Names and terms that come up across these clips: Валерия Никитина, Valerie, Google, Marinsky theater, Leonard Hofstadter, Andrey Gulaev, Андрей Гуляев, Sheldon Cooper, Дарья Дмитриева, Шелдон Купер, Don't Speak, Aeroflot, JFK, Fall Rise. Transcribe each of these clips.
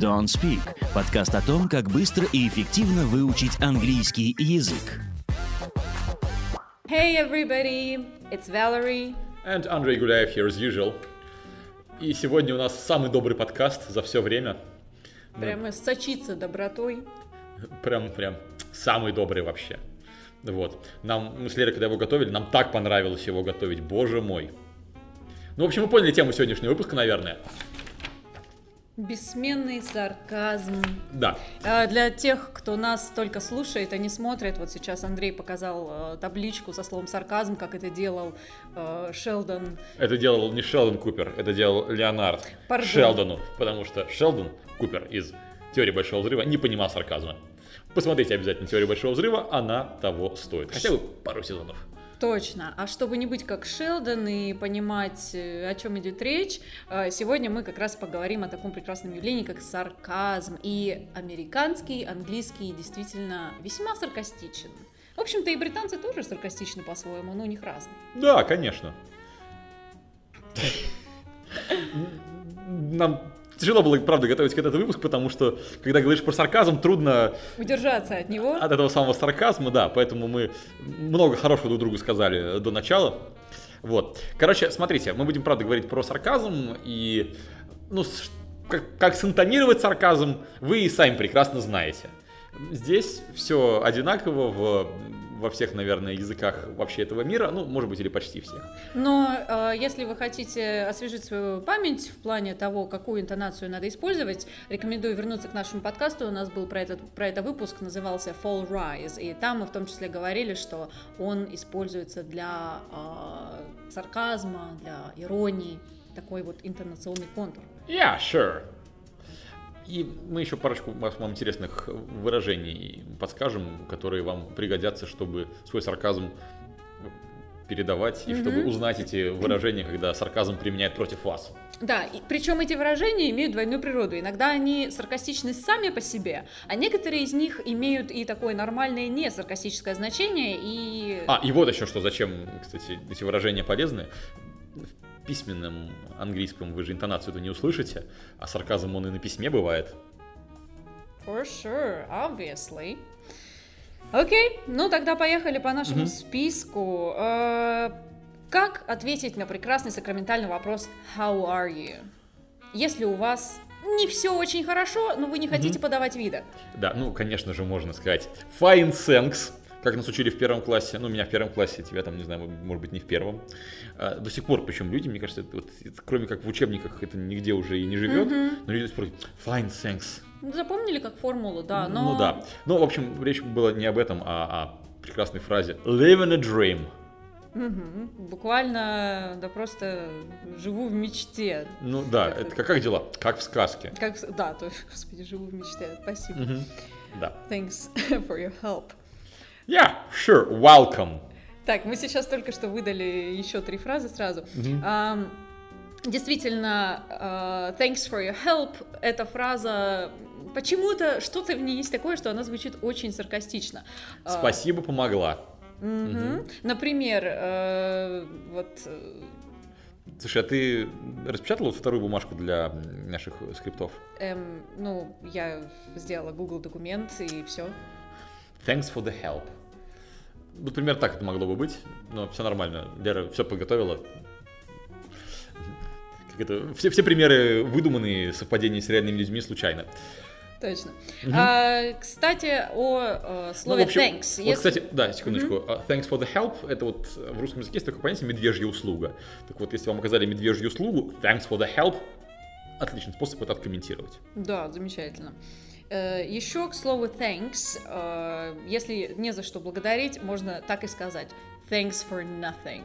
Don't Speak – подкаст о том, как быстро и эффективно выучить английский язык. Hey everybody, it's Valerie. And Andrey Gulaev here as usual. И сегодня у нас самый добрый подкаст за все время. Прямо сочится добротой. Прям самый добрый вообще. Вот. Нам, мы с Лерой, когда его готовили, нам так понравилось его готовить, боже мой. Ну, в общем, вы поняли тему сегодняшнего выпуска, наверное. Бессменный сарказм. Да. Для тех, кто нас только слушает, а не смотрит, вот сейчас Андрей показал табличку со словом сарказм, как это делал Шелдон. Это делал не Шелдон Купер, это делал Леонард Шелдону, потому что Шелдон Купер из «Теории большого взрыва» не понимал сарказма. Посмотрите обязательно «Теорию большого взрыва», она того стоит. Хотя бы пару сезонов. Точно. А чтобы не быть как Шелдон и понимать, о чем идет речь, сегодня мы как раз поговорим о таком прекрасном явлении, как сарказм. И американский, английский действительно весьма саркастичен. В общем-то, и британцы тоже саркастичны по-своему, но у них разные. Да, конечно. Нам тяжело было, правда, готовить к этому выпуску, потому что, когда говоришь про сарказм, трудно удержаться от него. От этого самого сарказма, да. Поэтому мы много хорошего друг другу сказали до начала. Вот. Короче, смотрите, мы будем, правда, говорить про сарказм и, ну, как синтонировать сарказм, вы и сами прекрасно знаете. Здесь все одинаково во всех, наверное, языках вообще этого мира, ну, может быть, или почти всех. Но если вы хотите освежить свою память в плане того, какую интонацию надо использовать, рекомендую вернуться к нашему подкасту. У нас был про этот выпуск, назывался Fall Rise, и там мы в том числе говорили, что он используется для сарказма, для иронии, такой вот интонационный контур. Yeah, sure. И мы еще парочку вам интересных выражений подскажем, которые вам пригодятся, чтобы свой сарказм передавать, и чтобы узнать эти выражения, когда сарказм применяют против вас. Да, и, причем эти выражения имеют двойную природу. Иногда они саркастичны сами по себе, а некоторые из них имеют и такое нормальное несаркастическое значение. И... А, и вот еще что, зачем, кстати, эти выражения полезны. В письменном английском вы же интонацию-то не услышите, а сарказм он и на письме бывает. For sure, obviously. Окей, ну тогда поехали по нашему списку. Как ответить на прекрасный сакраментальный вопрос «How are you?», если у вас не все очень хорошо, но вы не хотите подавать вида? Да, ну конечно же можно сказать «Fine, thanks». Как нас учили в первом классе, ну, меня в первом классе, тебя там, не знаю, может быть, не в первом. До сих пор, причем люди, мне кажется, это, кроме как в учебниках, это нигде уже и не живет, но люди спрашивают «Fine, thanks». Запомнили как формулу, да, но... Ну, да. Ну, в общем, речь была не об этом, а о прекрасной фразе «Live in a dream». Буквально, да, просто живу в мечте. Ну, да, это как дела? Как в сказке. Как, да, то есть, господи, живу в мечте, спасибо. Да. Thanks for your help. Yeah, sure, welcome. Так, мы сейчас только что выдали еще три фразы сразу. Действительно, thanks for your help. Эта фраза, почему-то что-то в ней есть такое, что она звучит очень саркастично. Спасибо, помогла. Например, вот... Слушай, а ты распечатала вторую бумажку для наших скриптов? Ну, я сделала Google документ и все. Thanks for the help. Например, так это могло бы быть, но все нормально. Лера все подготовила. Как это? Все примеры выдуманные, совпадения с реальными людьми случайно. Точно. Кстати, о слове общем, thanks. Вот, кстати, да, секундочку. Thanks for the help. Это вот в русском языке есть такое понятие медвежья услуга. Так вот, если вам оказали медвежью услугу, thanks for the help. Отличный способ это откомментировать. Да, замечательно. Еще к слову thanks, если не за что благодарить, можно так и сказать. Thanks for nothing.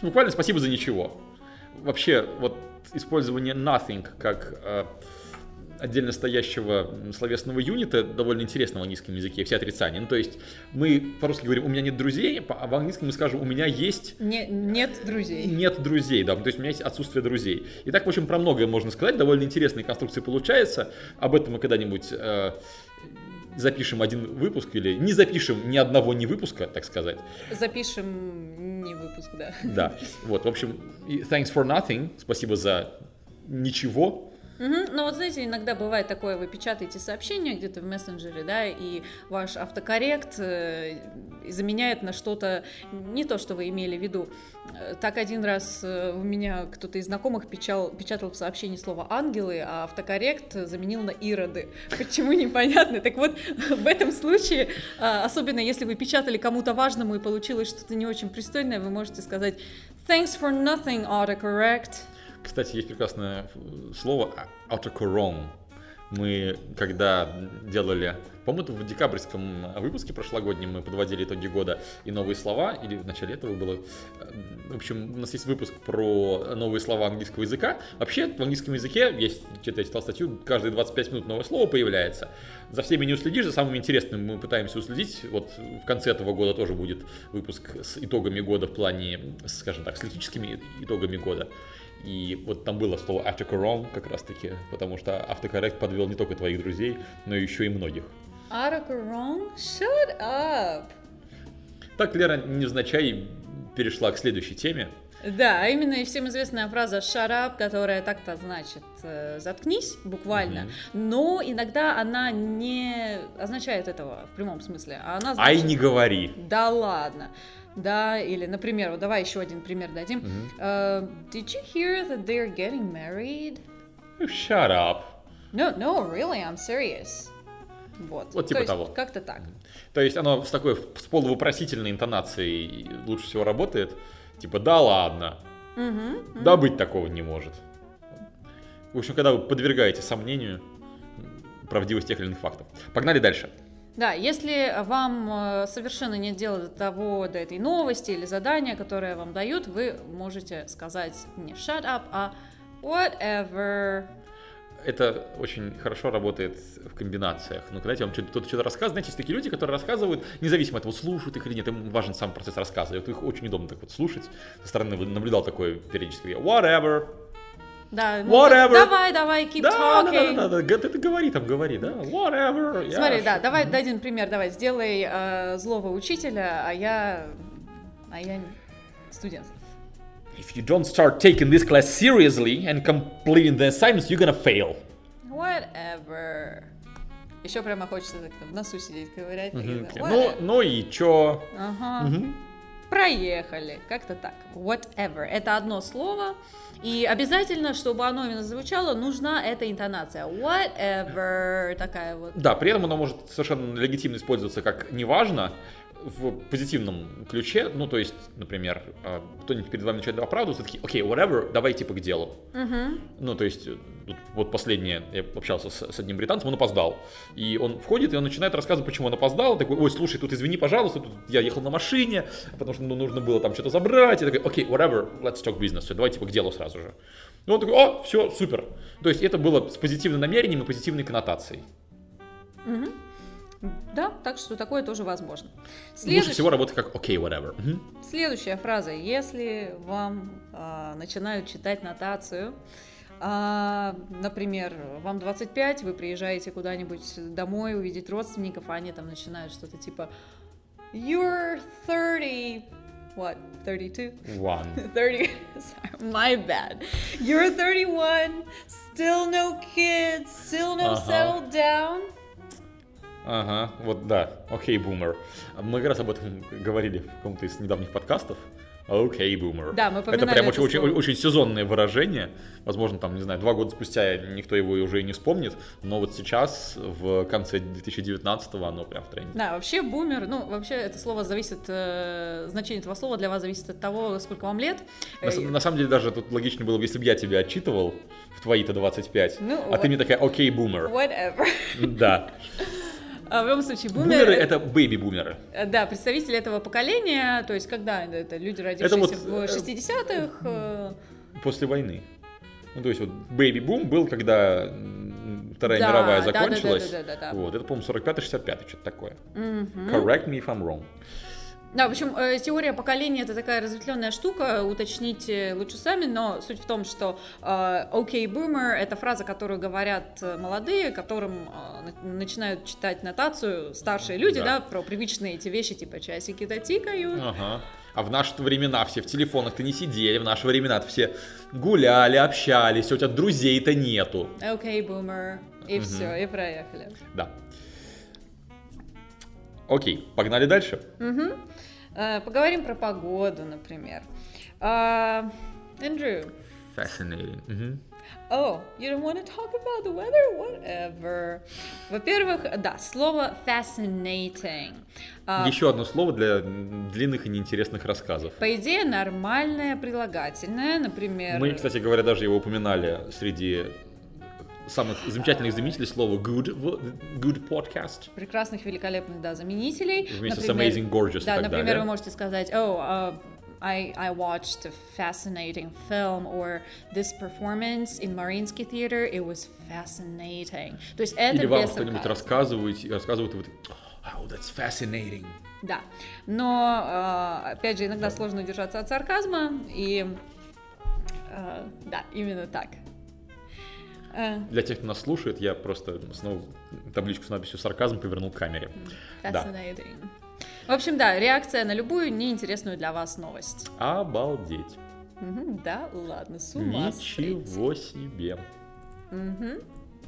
Буквально спасибо за ничего. Вообще, вот использование nothing как отдельно стоящего словесного юнита довольно интересно в английском языке, все отрицания. Ну, то есть мы по-русски говорим «у меня нет друзей», а в английском мы скажем «у меня есть...» Нет друзей. Нет друзей, да, то есть у меня есть отсутствие друзей. И так, в общем, про многое можно сказать, довольно интересные конструкции получаются. Об этом мы когда-нибудь запишем один выпуск или не запишем ни одного не выпуска, так сказать. Запишем не выпуск, да. Да, вот, в общем, thanks for nothing, спасибо за ничего. Угу. Ну вот знаете, иногда бывает такое, вы печатаете сообщение где-то в мессенджере, да, и ваш автокоррект заменяет на что-то не то, что вы имели в виду. Так один раз у меня кто-то из знакомых печатал в сообщении слово «ангелы», а автокоррект заменил на «ироды». Почему, непонятно. Так вот, в этом случае, особенно если вы печатали кому-то важному и получилось что-то не очень пристойное, вы можете сказать «Thanks for nothing, autocorrect». Кстати, есть прекрасное слово «autocorrect». Мы, когда делали, по-моему, в декабрьском выпуске прошлогоднем мы подводили итоги года и новые слова, или в начале этого было. В общем, у нас есть выпуск про новые слова английского языка. Вообще, в английском языке, я читал статью, каждые 25 минут новое слово появляется. За всеми не уследишь, за самым интересным мы пытаемся уследить. Вот в конце этого года тоже будет выпуск с итогами года в плане, скажем так, с лексическими итогами года. И вот там было слово autocorrect как раз-таки, потому что автокоррект подвел не только твоих друзей, но еще и многих. Autocorrect? Shut up! Так Лера невзначай перешла к следующей теме. Да, именно и всем известная фраза «shut up», которая так-то значит «заткнись» буквально, но иногда она не означает этого в прямом смысле. Она значит, «Ай, не говори». Да ладно. Да, или, например, вот давай еще один пример дадим. Did you hear that they're getting married? Shut up. No, really, I'm serious. Вот типа того. Как-то так. То есть оно с такой с полувопросительной интонацией лучше всего работает. Типа, да ладно, да быть такого не может. В общем, когда вы подвергаете сомнению правдивость тех или иных фактов. Погнали дальше. Да, если вам совершенно нет дела до этой новости или задания, которое вам дают, вы можете сказать не shut up, а whatever. Это очень хорошо работает в комбинациях. Ну, когда вам кто-то что-то рассказывает, знаете, есть такие люди, которые рассказывают, независимо от того, слушают их или нет, им важен сам процесс рассказа. И вот их очень удобно так вот слушать. Со стороны наблюдал такое периодически. Whatever. Да, whatever. Давай, keep talking. Да, ты говори там, да? Whatever. Смотри, да, давай дадим пример. Давай, сделай злого учителя, а я студент. If you don't start taking this class seriously and completing the assignments, you're gonna fail. Whatever. Еще прямо хочется в носу сидеть, ковырять. Ну и чё? Проехали. Как-то так. Whatever. Это одно слово. И обязательно, чтобы оно именно звучало, нужна эта интонация. Whatever. Такая вот. Да, при этом оно может совершенно легитимно использоваться как «неважно», в позитивном ключе, ну, то есть, например, кто-нибудь перед вами начинает оправдываться, такие, окей, whatever, давай типа к делу. Ну, то есть, вот последнее, я общался с одним британцем, он опоздал. И он входит, и он начинает рассказывать, почему он опоздал. Такой, ой, слушай, тут извини, пожалуйста, тут я ехал на машине, потому что нужно было там что-то забрать. И такой, окей, whatever, let's talk business, все, давай типа к делу сразу же. И он такой, о, все, супер. То есть, это было с позитивным намерением и позитивной коннотацией. Да, так что такое тоже возможно. Лучше всего работает как «окей, whatever». Следующая фраза. Если вам начинают читать нотацию, например, вам 25, вы приезжаете куда-нибудь домой увидеть родственников, а они там начинают что-то типа «You're 30». What? 32? One. 30. Sorry, my bad. You're 31. Still no kids. Still no settled down. Ага, вот да, окей, бумер. Мы как раз об этом говорили в каком-то из недавних подкастов. Окей, бумер. Да, мы помним. Это прям очень сезонное выражение. Возможно, там, не знаю, 2 года спустя никто его уже и не вспомнит, но вот сейчас, в конце 2019-го, оно прям в тренде. Да, вообще бумер, ну, вообще это слово зависит, значение этого слова для вас зависит от того, сколько вам лет. На самом деле, даже тут логичнее было бы, если бы я тебя отчитывал в твои-то 25, ну, а ты мне такая, окей, бумер. Whatever. Да. В любом случае, бумеры — это бэйби-бумеры. Да, представители этого поколения, то есть когда это люди, родившиеся в 60-х. После войны. Ну, то есть вот бэйби-бум был, когда Вторая мировая закончилась. Да. Вот, это, по-моему, 45-65, что-то такое. Correct me if I'm wrong. Да, в общем, теория поколения — это такая разветвленная штука, уточните лучше сами, но суть в том, что «окей, бумер» — это фраза, которую говорят молодые, которым начинают читать нотацию старшие люди, да, про привычные эти вещи, типа «часики-то тикают». А в наши времена все в телефонах-то не сидели, в наши времена-то все гуляли, общались, у тебя друзей-то нету. Окей, бумер. И все, и проехали. Да. Окей, погнали дальше. Поговорим про погоду, например. Andrew. Fascinating. Oh, you don't want to talk about the weather? Whatever. Во-первых, да, слово fascinating. Еще одно слово для длинных и неинтересных рассказов. По идее, нормальное прилагательное, например... Мы, кстати говоря, даже его упоминали среди... самых замечательных заменителей слова good, good podcast. Прекрасных, великолепных, да, заменителей. Вместе с amazing, gorgeous, да, и так например, далее. Вы можете сказать, I watched a fascinating film, or this performance in Marinsky theater, it was fascinating. То есть это. Или вам что-нибудь рассказывают, и вы такие, oh, that's fascinating. Да, но, опять же, иногда сложно удержаться от сарказма, и да, именно так. Для тех, кто нас слушает, я просто снова табличку с надписью «Сарказм» повернул к камере. Fascinating. Да. В общем, да, реакция на любую неинтересную для вас новость. Обалдеть. Да, ладно, с ума сойти. Ничего себе.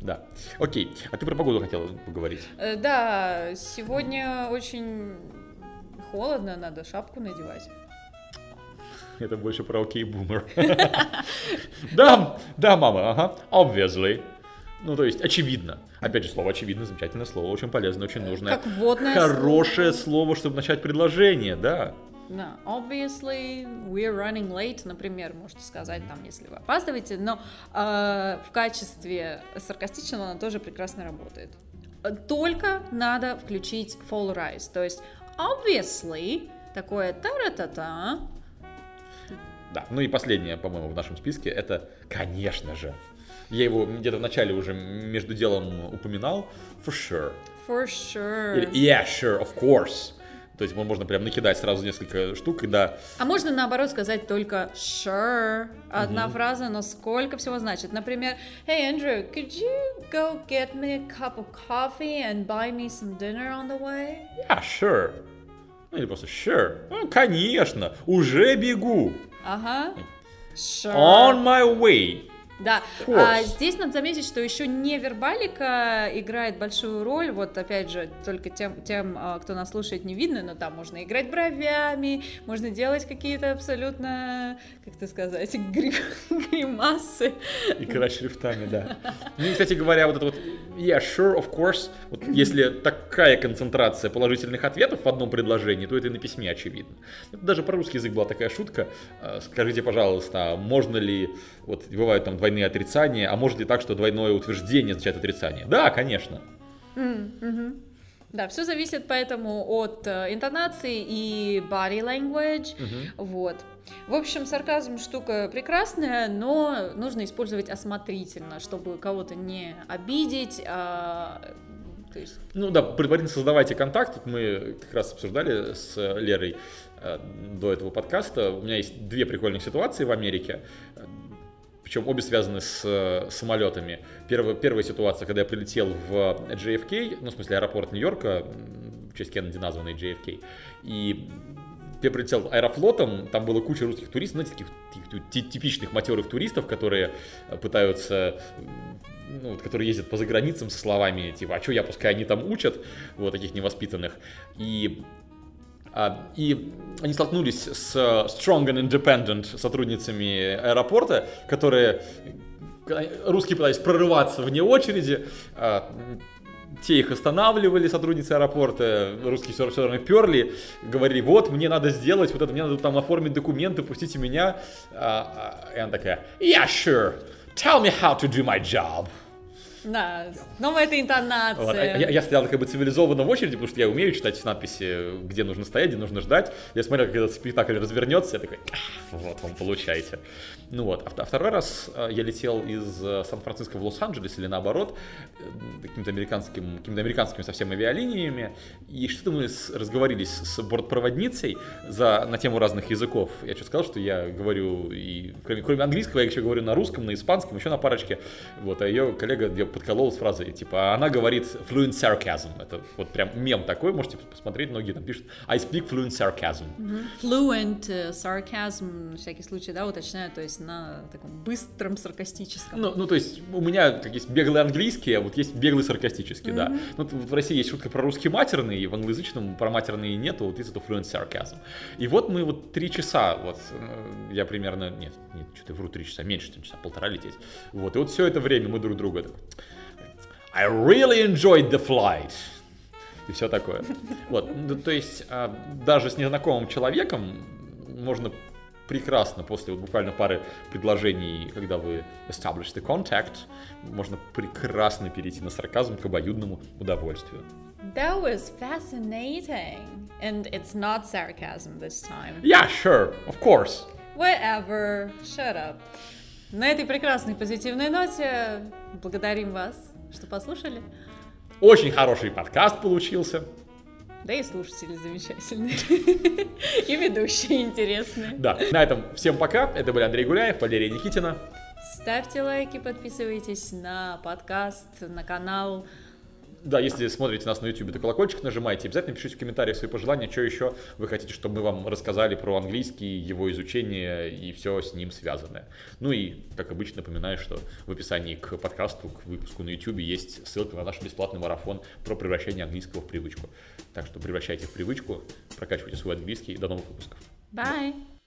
Да, окей. А ты про погоду хотела поговорить? Да, сегодня очень холодно, надо шапку надевать. Это больше про окей, бумер. Да, да, мама, ага, obviously. Ну, то есть, очевидно. Опять же, слово очевидно, замечательное слово, очень полезное, очень нужное. Как водное слово. Хорошее слово, чтобы начать предложение, да. Да, obviously, we're running late, например, можете сказать, там, если вы опаздываете, но в качестве саркастичного она тоже прекрасно работает. Только надо включить Fall Rise, то есть, obviously, такое та-ра-та-та. Да, ну и последнее, по-моему, в нашем списке, это, конечно же, я его где-то в начале уже между делом упоминал, for sure. For sure. Или yeah, sure, of course. То есть можно прям накидать сразу несколько штук, и да. А можно наоборот сказать только sure, одна фраза, но сколько всего значит. Например, hey, Andrew, could you go get me a cup of coffee and buy me some dinner on the way? Yeah, sure. Ну или просто sure. Ну, конечно, уже бегу. Ага. Sure. On my way. Да. А здесь надо заметить, что еще невербалика играет большую роль. Вот опять же, только тем, кто нас слушает, не видно, но там можно играть бровями, можно делать какие-то абсолютно, как это сказать, гримасы. Играть шрифтами, да. Ну и, кстати говоря, вот это вот yeah, sure, of course, вот если такая концентрация положительных ответов в одном предложении, то это и на письме очевидно. Это даже про русский язык была такая шутка. Скажите, пожалуйста, можно ли, вот бывают там двойные отрицания, а может ли так, что двойное утверждение означает отрицание? Да, конечно. Да, все зависит поэтому от интонации и body language. Вот. В общем, сарказм штука прекрасная, но нужно использовать осмотрительно, чтобы кого-то не обидеть. То есть... Ну да, предварительно создавайте контакт. Вот мы как раз обсуждали с Лерой до этого подкаста. У меня есть две прикольных ситуации в Америке. Причем обе связаны с самолетами. Первая ситуация, когда я прилетел в JFK, ну, в смысле, аэропорт Нью-Йорка, в честь Кеннеди названный JFK, и я прилетел Аэрофлотом, там было куча русских туристов, знаете, таких типичных матерых туристов, которые пытаются... Ну, вот, которые ездят по заграницам со словами, типа, а что я, пускай они там учат, вот, таких невоспитанных, и они столкнулись с strong and independent сотрудницами аэропорта, которые русские пытались прорываться вне очереди, те их останавливали, сотрудницы аэропорта, русские все равно перли, говорили, вот, мне надо сделать, вот это, мне надо там оформить документы, пустите меня, и она такая, yeah, sure, tell me how to do my job. Да, но это интонация. Вот. Я стоял как бы цивилизованно в очереди, потому что я умею читать надписи, где нужно стоять, где нужно ждать. Я смотрел, как этот спектакль развернется, я такой, вот вам получаете. Ну вот, а второй раз я летел из Сан-Франциско в Лос-Анджелес или наоборот, какими-то американскими совсем авиалиниями. И что-то мы разговорились с бортпроводницей на тему разных языков. Я что-то сказал, что я говорю, и кроме английского, я еще говорю на русском, на испанском, еще на парочке. Вот, а ее коллега, подкололась фраза, типа, она говорит fluent sarcasm. Это вот прям мем такой, можете посмотреть, многие там пишут I speak fluent sarcasm. Fluent sarcasm, на всякий случай, да, уточняю, то есть на таком быстром саркастическом. Ну, то есть у меня как есть беглый английский, а вот есть беглый саркастический, да. Ну, в России есть шутка про русский матерный, в англоязычном про матерные нету, вот есть это fluent sarcasm. И вот мы вот 3 часа, вот я примерно, нет, что-то вру, 3 часа, меньше, чем часа, 1,5 лететь. Вот, и вот все это время мы друг друга так, I really enjoyed the flight. И все такое. Вот, ну, то есть даже с незнакомым человеком можно прекрасно после вот буквально пары предложений, когда вы establish the contact, можно прекрасно перейти на сарказм к обоюдному удовольствию. That was fascinating. And it's not sarcasm this time. Yeah, sure, of course. Whatever, shut up. На этой прекрасной позитивной ноте благодарим вас, что послушали. Очень хороший подкаст получился. Да и слушатели замечательные. И ведущие интересные. Да, на этом всем пока. Это были Андрей Гуляев, Валерия Никитина. Ставьте лайки, подписывайтесь на подкаст, на канал. Да, если смотрите нас на YouTube, то колокольчик нажимайте. Обязательно пишите в комментариях свои пожелания, что еще вы хотите, чтобы мы вам рассказали про английский, его изучение и все с ним связанное. Ну и, как обычно, напоминаю, что в описании к подкасту, к выпуску на YouTube есть ссылка на наш бесплатный марафон про превращение английского в привычку. Так что превращайте в привычку, прокачивайте свой английский. До новых выпусков. Bye!